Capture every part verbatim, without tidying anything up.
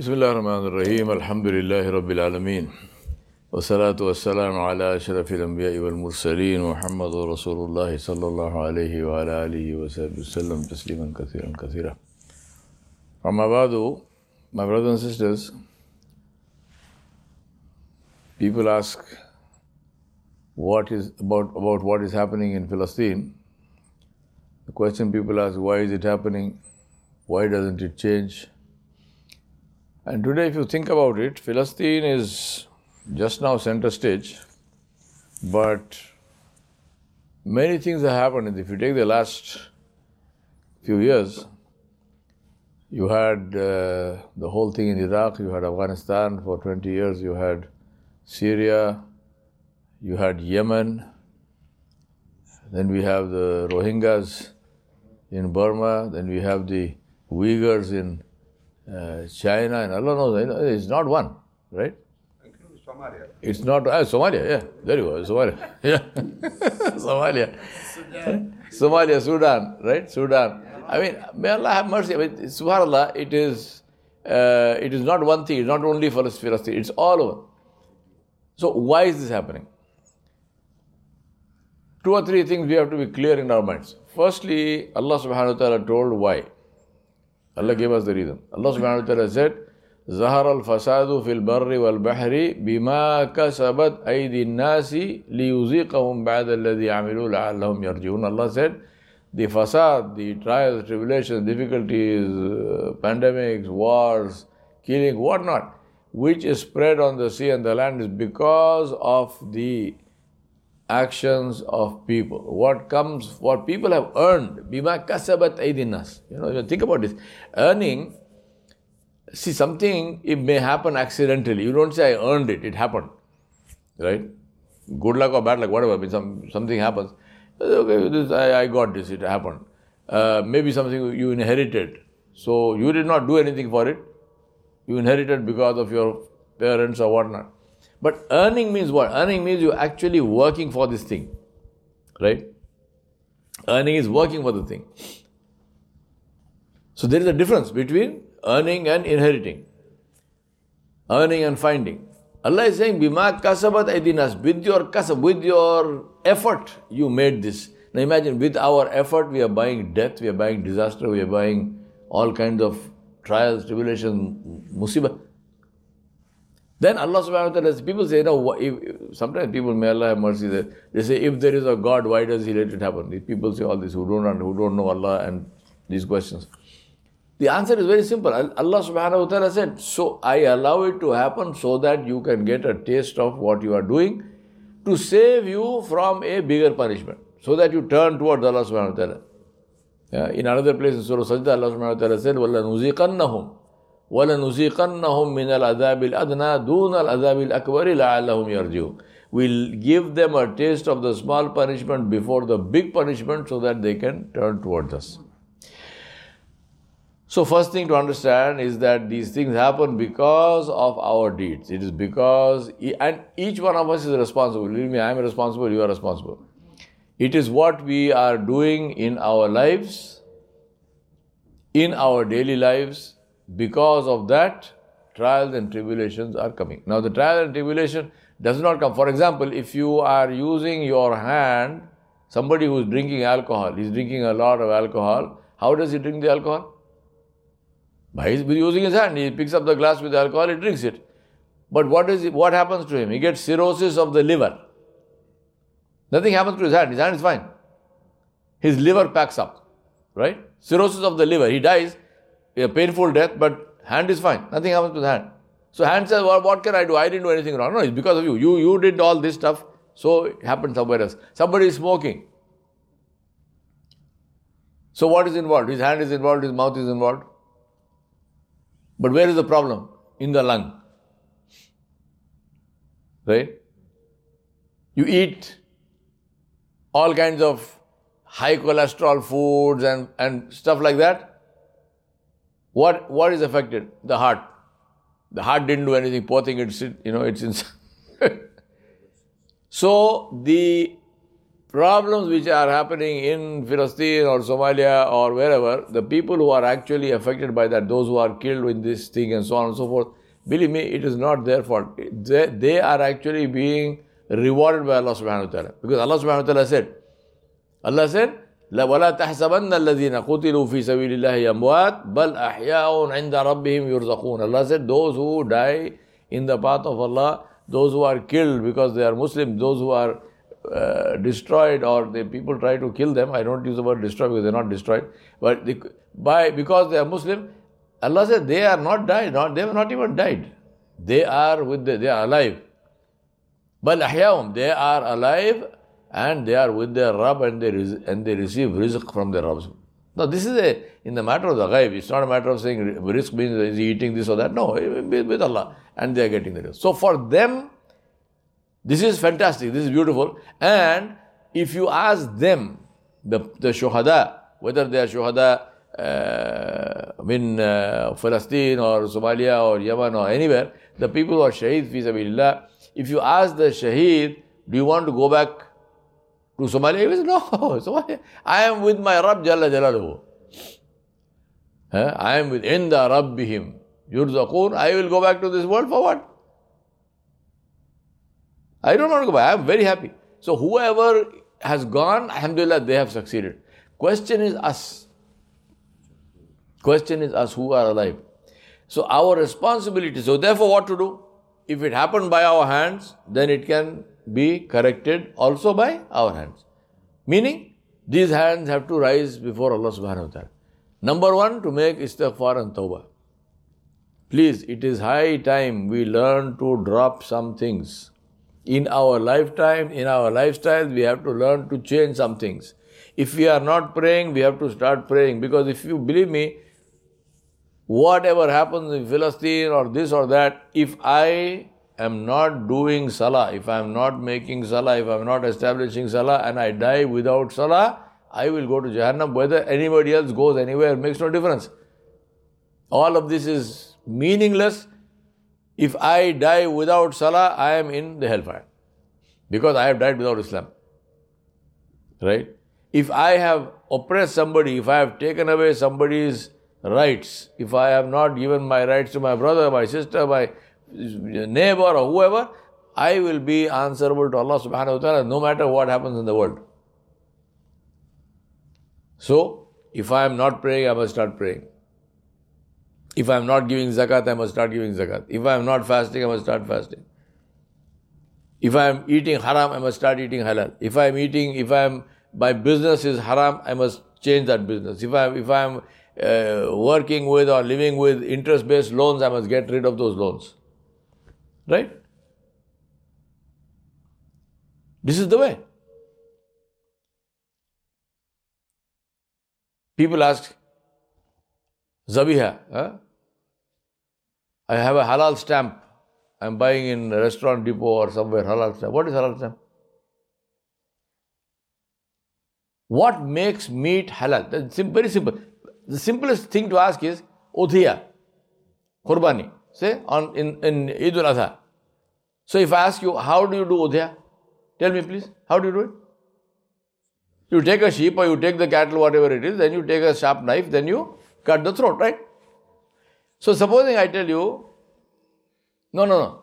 Bismillah ar-Rahman ar-Rahim. Alhamdulillahi rabbil alameen. Wa salatu wa salamu ala Ashrafil anbiya wal mursaleen. Muhammad wa Rasulullah sallallahu alayhi wa ala alihi wa sallam. Tasliman kathiran kathira. Ramabadu, my brothers and sisters, people ask what is about, about what is happening in Palestine. The question people ask, why is it happening? Why doesn't it change? And today, if you think about it, Palestine is just now center stage, but many things have happened. If you take the last few years, you had uh, the whole thing in Iraq, you had Afghanistan for twenty years, you had Syria, you had Yemen, then we have the Rohingyas in Burma, then we have the Uyghurs in Uh, China, and Allah knows, it's not one, right? Somalia. It's not, ah, Somalia, yeah, there you go, Somalia, yeah, Somalia, Sudan. Somalia, Sudan, right, Sudan. I mean, may Allah have mercy, I mean, subhanAllah, it is, uh, it is not one thing, it's not only for Palestine, it's all over. So why is this happening? Two or three things we have to be clear in our minds. Firstly, Allah subhanahu wa ta'ala told why. Allah gave us the reason. Allah subhanahu wa ta'ala said, Zahara al-fasadu fil barri wal bahri bima kasabat aydin nasi liyuziqahum ba'da alladhi amilu la'allahum yarji'un. Allah said, the fasad, the trials, tribulations, difficulties, pandemics, wars, killing, whatnot, which is spread on the sea and the land is because of the actions of people. What comes, what people have earned, bima kasabat aydin nas. You know, think about this. Earning, see something, it may happen accidentally. You don't say, I earned it, it happened. Right? Good luck or bad luck, whatever, I mean, some, something happens. Okay, this, I, I got this, it happened. Uh, maybe something you inherited. So, you did not do anything for it. You inherited because of your parents or whatnot. But earning means what? Earning means you're actually working for this thing, right? Earning is working for the thing. So there is a difference between earning and inheriting, earning and finding. Allah is saying, bima kasabat aydinas, with your kasab, with your effort, you made this. Now imagine, with our effort, we are buying death, we are buying disaster, we are buying all kinds of trials, tribulations, musibah. Then Allah subhanahu wa ta'ala, people say, no, if, sometimes people, may Allah have mercy, they, they say, if there is a God, why does He let it happen? These people say all this, who don't, who don't know Allah and these questions. The answer is very simple. Allah subhanahu wa ta'ala said, so I allow it to happen so that you can get a taste of what you are doing to save you from a bigger punishment, so that you turn towards Allah subhanahu wa ta'ala. Yeah, in another place in Surah Sajda, Allah subhanahu wa ta'ala said, وَلَنُزِيقَنَّهُمْ وَلَنُزِيقَنَّهُمْ مِنَ الْعَذَابِ الْأَدْنَى دُونَ الْعَذَابِ الْأَكْبَرِ لَعَلَّهُمْ يَرْجِعُونَ. We'll give them a taste of the small punishment before the big punishment so that they can turn towards us. So first thing to understand is that these things happen because of our deeds. It is because, and each one of us is responsible. Believe me, I am responsible, you are responsible. It is what we are doing in our lives, in our daily lives. Because of that, trials and tribulations are coming. Now, the trial and tribulation does not come. For example, if you are using your hand, somebody who is drinking alcohol, he's drinking a lot of alcohol. How does he drink the alcohol? By using his hand. He picks up the glass with the alcohol, he drinks it. But what is it, what happens to him? He gets cirrhosis of the liver. Nothing happens to his hand. His hand is fine. His liver packs up, right? Cirrhosis of the liver. He dies. A painful death, but hand is fine. Nothing happens to the hand. So hand says, well, what can I do? I didn't do anything wrong. No, it's because of you. You you did all this stuff, so it happened somewhere else. Somebody is smoking. So what is involved? His hand is involved, his mouth is involved. But where is the problem? In the lung. Right? You eat all kinds of high cholesterol foods and, and stuff like that. What what is affected? The heart. The heart didn't do anything. Poor thing, it's you know it's inside. So the problems which are happening in Palestine or Somalia or wherever, the people who are actually affected by that, those who are killed with this thing and so on and so forth, believe me, it is not their fault. They, they are actually being rewarded by Allah subhanahu wa ta'ala. Because Allah subhanahu wa ta'ala said, Allah said, وَلَا تَحْسَبَنَّ الَّذِينَ قُتِلُوا فِي سَبِيلِ اللَّهِ أَمْوَاتٍ بَلْ أَحْيَاءٌ عِنْدَ رَبِّهِمْ يُرْزَقُونَ. Allah said, those who die in the path of Allah, those who are killed because they are Muslim, those who are uh, destroyed or the people try to kill them. I don't use the word destroy because they are not destroyed. But they, by because they are Muslim, Allah said they are not died, not, they have not even died. They are with the, they are alive. بَلْ أَحْيَاءٌ, they are alive, and they are with their Rabb, and they, and they receive rizq from their Rabb. Now this is a, in the matter of the ghaib, it's not a matter of saying rizq means is he eating this or that. No, with Allah, and they are getting the rizq. So for them, this is fantastic, this is beautiful. And if you ask them, the, the shuhada, whether they are shuhada uh, in uh, Palestine or Somalia or Yemen or anywhere, the people who are shaheed fi sabilillah, if you ask the shaheed, do you want to go back to Somalia? He was, no, Somalia. I am with my Rabb Jalla Jalaluhu. Huh? I am with Inda Rabbihim Yurzaqoon. I will go back to this world for what? I don't want to go back. I am very happy. So whoever has gone, alhamdulillah, they have succeeded. Question is us. Question is us who are alive. So our responsibility. So therefore what to do? If it happened by our hands, then it can be corrected also by our hands. Meaning, these hands have to rise before Allah subhanahu wa ta'ala. Number one, to make istighfar and tawbah. Please, it is high time we learn to drop some things. In our lifetime, in our lifestyle, we have to learn to change some things. If we are not praying, we have to start praying. Because if you believe me, whatever happens in Palestine or this or that, if I am not doing Salah, if I am not making Salah, if I am not establishing Salah and I die without Salah, I will go to Jahannam. Whether anybody else goes anywhere makes no difference. All of this is meaningless. If I die without Salah, I am in the hellfire. Because I have died without Islam. Right? If I have oppressed somebody, if I have taken away somebody's rights, if I have not given my rights to my brother, my sister, my neighbor or whoever, I will be answerable to Allah subhanahu wa ta'ala no matter what happens in the world. So, if I am not praying, I must start praying. If I am not giving zakat, I must start giving zakat. If I am not fasting, I must start fasting. If I am eating haram, I must start eating halal. If I am eating, if I am, my business is haram, I must change that business. If I am, if I am uh, working with or living with interest-based loans, I must get rid of those loans. Right? This is the way. People ask, Zabiha, huh? I have a halal stamp. I'm buying in a restaurant depot or somewhere, halal stamp. What is halal stamp? What makes meat halal? That's very simple. The simplest thing to ask is, Udhiya, Qurbani. Say, on, in, in Eid-ul-Adha. So if I ask you, how do you do udhiya? Tell me please, how do you do it? You take a sheep or you take the cattle, whatever it is, then you take a sharp knife, then you cut the throat, right? So supposing I tell you, no, no, no.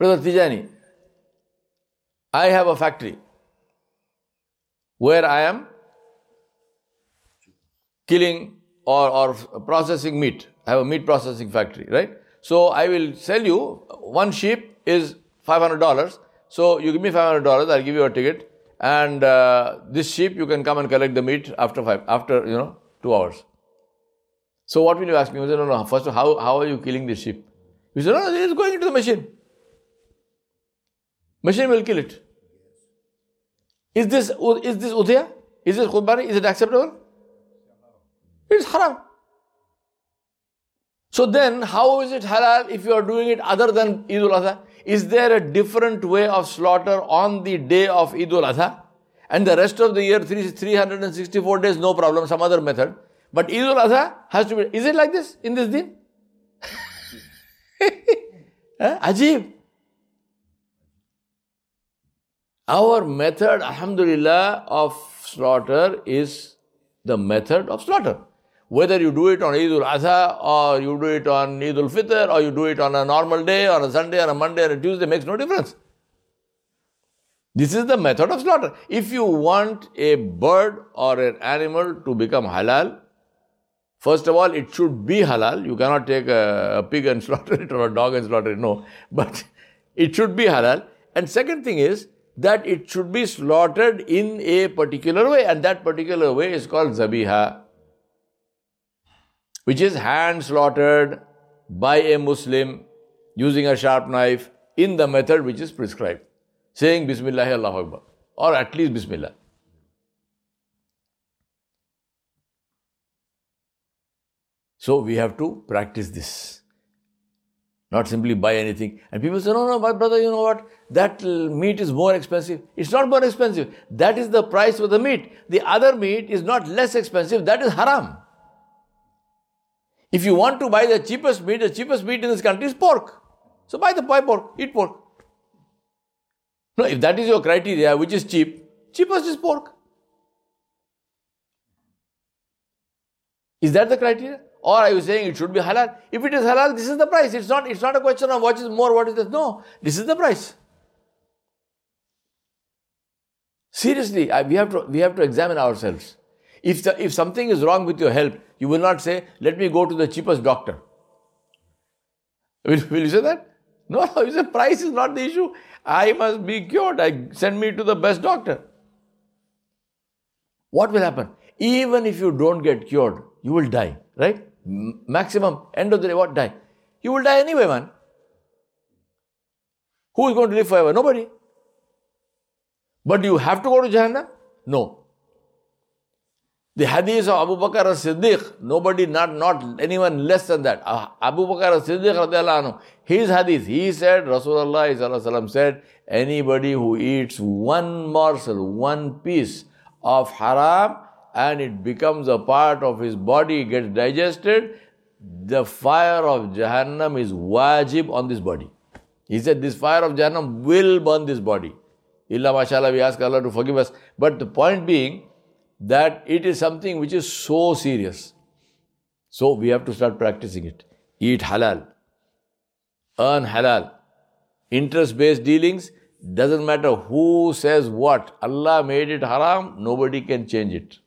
Brother Tijani, I have a factory where I am killing Or, or processing meat. I have a meat processing factory, right? So I will sell you, one sheep is five hundred dollars. So you give me five hundred dollars, I'll give you a ticket. And uh, this sheep, you can come and collect the meat after five, after, you know, two hours. So what will you ask me? I said, no, no, first of all, how, how are you killing this sheep? You said, no, no, it's going into the machine. Machine will kill it. Is this, is this udhiya? Is this qurbani? Is it acceptable? It's haram. So then, how is it halal if you are doing it other than Eid al-Adha? Is there a different way of slaughter on the day of Eid al-Adha? And the rest of the year, three hundred sixty-four days, no problem, some other method. But Eid al-Adha has to be... Is it like this in this deen? Ajeeb. Our method, alhamdulillah, of slaughter is the method of slaughter. Whether you do it on Eid-ul-Adha or you do it on Eid-ul-Fitr or you do it on a normal day or a Sunday or a Monday or a Tuesday, makes no difference. This is the method of slaughter. If you want a bird or an animal to become halal, first of all, it should be halal. You cannot take a, a pig and slaughter it or a dog and slaughter it, no. But it should be halal. And second thing is, that it should be slaughtered in a particular way, and that particular way is called Zabiha, which is hand slaughtered by a Muslim using a sharp knife in the method which is prescribed, saying Bismillah Allahu Akbar, or at least Bismillah. So we have to practice this. Not simply buy anything. And people say, no, no, my brother, you know what? That meat is more expensive. It's not more expensive. That is the price for the meat. The other meat is not less expensive. That is haram. If you want to buy the cheapest meat, the cheapest meat in this country is pork. So buy the buy pork, eat pork. No, if that is your criteria, which is cheap, cheapest is pork. Is that the criteria? Or are you saying it should be halal? If it is halal, this is the price. It's not, it's not a question of what is more, what is less. No, this is the price. Seriously, I, we have to, we have to examine ourselves. If, the, if something is wrong with your health, you will not say, let me go to the cheapest doctor. Will, will you say that? No, you say price is not the issue. I must be cured. I, send me to the best doctor. What will happen? Even if you don't get cured, you will die, right? Maximum, end of the day, what? Die. You will die anyway, man. Who is going to live forever? Nobody. But do you have to go to Jahannam? No. The hadith of Abu Bakr al-Siddiq, nobody, not, not anyone less than that. Abu Bakr al-Siddiq, his hadith, he said, Rasulullah said, anybody who eats one morsel, one piece of haram, and it becomes a part of his body, gets digested, the fire of Jahannam is wajib on this body. He said this fire of Jahannam will burn this body. Illa mashallah, we ask Allah to forgive us. But the point being that it is something which is so serious. So we have to start practicing it. Eat halal. Earn halal. Interest-based dealings, doesn't matter who says what. Allah made it haram, nobody can change it.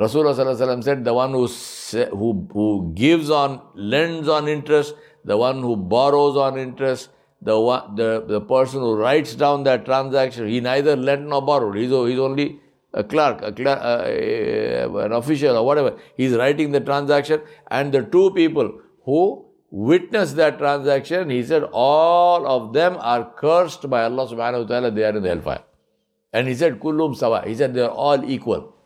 Rasulullah sallallahu alayhi wa sallam said, the one who, say, who, who gives on, lends on interest, the one who borrows on interest, the, one, the, the person who writes down that transaction, he neither lent nor borrowed. He's, he's only a clerk, a clerk uh, an official or whatever. He's writing the transaction, and the two people who witness that transaction, he said, all of them are cursed by Allah subhanahu wa ta'ala, they are in the hellfire. And he said, kullum sawa. He said, they are all equal.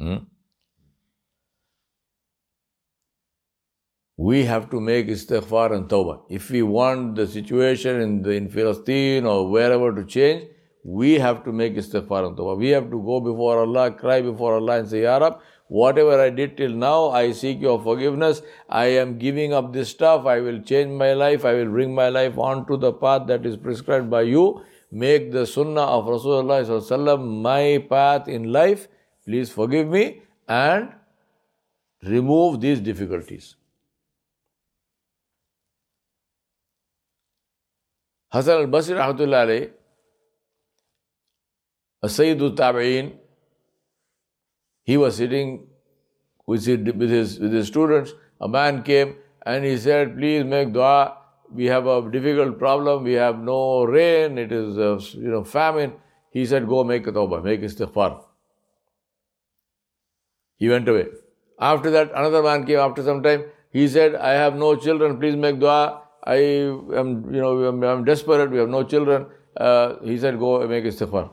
Hmm? We have to make istighfar and tawbah. If we want the situation in, the, in Palestine or wherever to change, we have to make istighfar and tawbah. We have to go before Allah, cry before Allah and say, Ya Rab, whatever I did till now, I seek your forgiveness. I am giving up this stuff. I will change my life. I will bring my life onto the path that is prescribed by you. Make the sunnah of Rasulullah sallallahu my path in life. Please forgive me and remove these difficulties. Hasan al-Basri rahmatullah alayhi, a Sayyidu Tabi'in, he was sitting with his, with his students. A man came and he said, please make dua. We have a difficult problem. We have no rain. It is a, you know, famine. He said, go make a tawbah, make istighfar. He went away. After that, another man came after some time. He said, I have no children. Please make dua. I am, you know, I'm, I'm desperate. We have no children. Uh, he said, go make istighfar.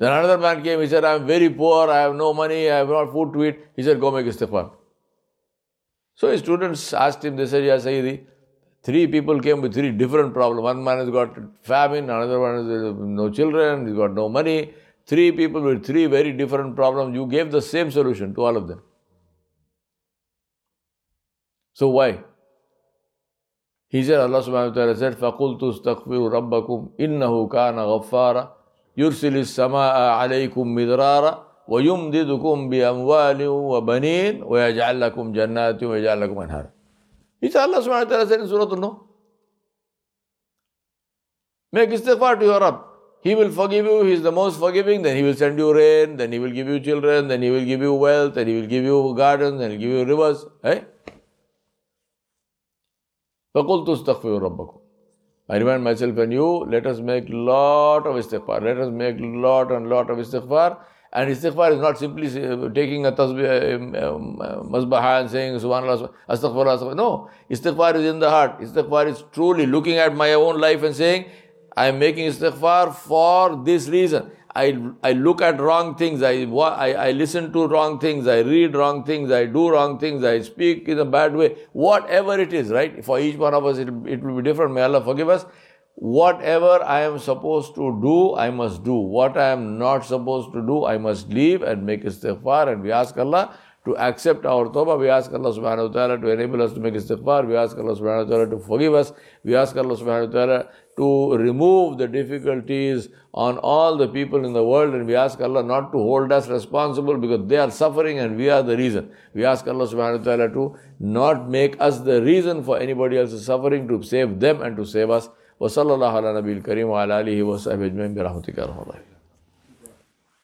Then another man came. He said, I am very poor. I have no money. I have not food to eat. He said, go make istighfar. So his students asked him. They said, Ya Sayyidi, three people came with three different problems. One man has got famine. Another one has no children. He's got no money. Three people with three very different problems. You gave the same solution to all of them. So why? He said, Allah subhanahu wa ta'ala said, فَقُلْتُ اسْتَغْفِرُوا رَبَّكُمْ إِنَّهُ كَانَ غَفَّارًا يُرْسِلِ السَّمَاءَ عَلَيْكُمْ مِدْرَارًا وَيُمْدِدُكُمْ بِأَمْوَالٍ وَبَنِينَ وَيَجْعَلْ لَكُمْ جَنَّاتٍ وَيَجْعَلْ لَكُمْ أَنْهَارًا. He said, Allah subhanahu wa ta'ala said in Surah An-Nur, make istighfar to your Rabb. He will forgive you, He is the most forgiving, then He will send you rain, then He will give you children, then He will give you wealth, then He will give you gardens, then He will give you rivers. Hey? فَقُلْتُ اسْتَغْفِرُوا رَبَّكُمْ. I remind myself and you, let us make lot of istighfar. Let us make lot and lot of istighfar. And istighfar is not simply taking a tasbih, masbaha and saying subhanallah, astaghfirullah, astaghfirullah. No, istighfar is in the heart. Istighfar is truly looking at my own life and saying, I am making istighfar for this reason. I, I look at wrong things, I, I, I listen to wrong things, I read wrong things, I do wrong things, I speak in a bad way. Whatever it is, right? For each one of us, it, it will be different. May Allah forgive us. Whatever I am supposed to do, I must do. What I am not supposed to do, I must leave and make istighfar. And we ask Allah to accept our tawbah. We ask Allah subhanahu wa ta'ala to enable us to make istighfar. We ask Allah subhanahu wa ta'ala to forgive us. We ask Allah subhanahu wa ta'ala to remove the difficulties on all the people in the world, and we ask Allah not to hold us responsible because they are suffering and we are the reason. We ask Allah subhanahu wa ta'ala to not make us the reason for anybody else's suffering, to save them and to save us. Wa sallallahu ala nabiyil kareem wa ala alihi wa sahbihi ajma'in bi rahmatika ya arhamar rahimin.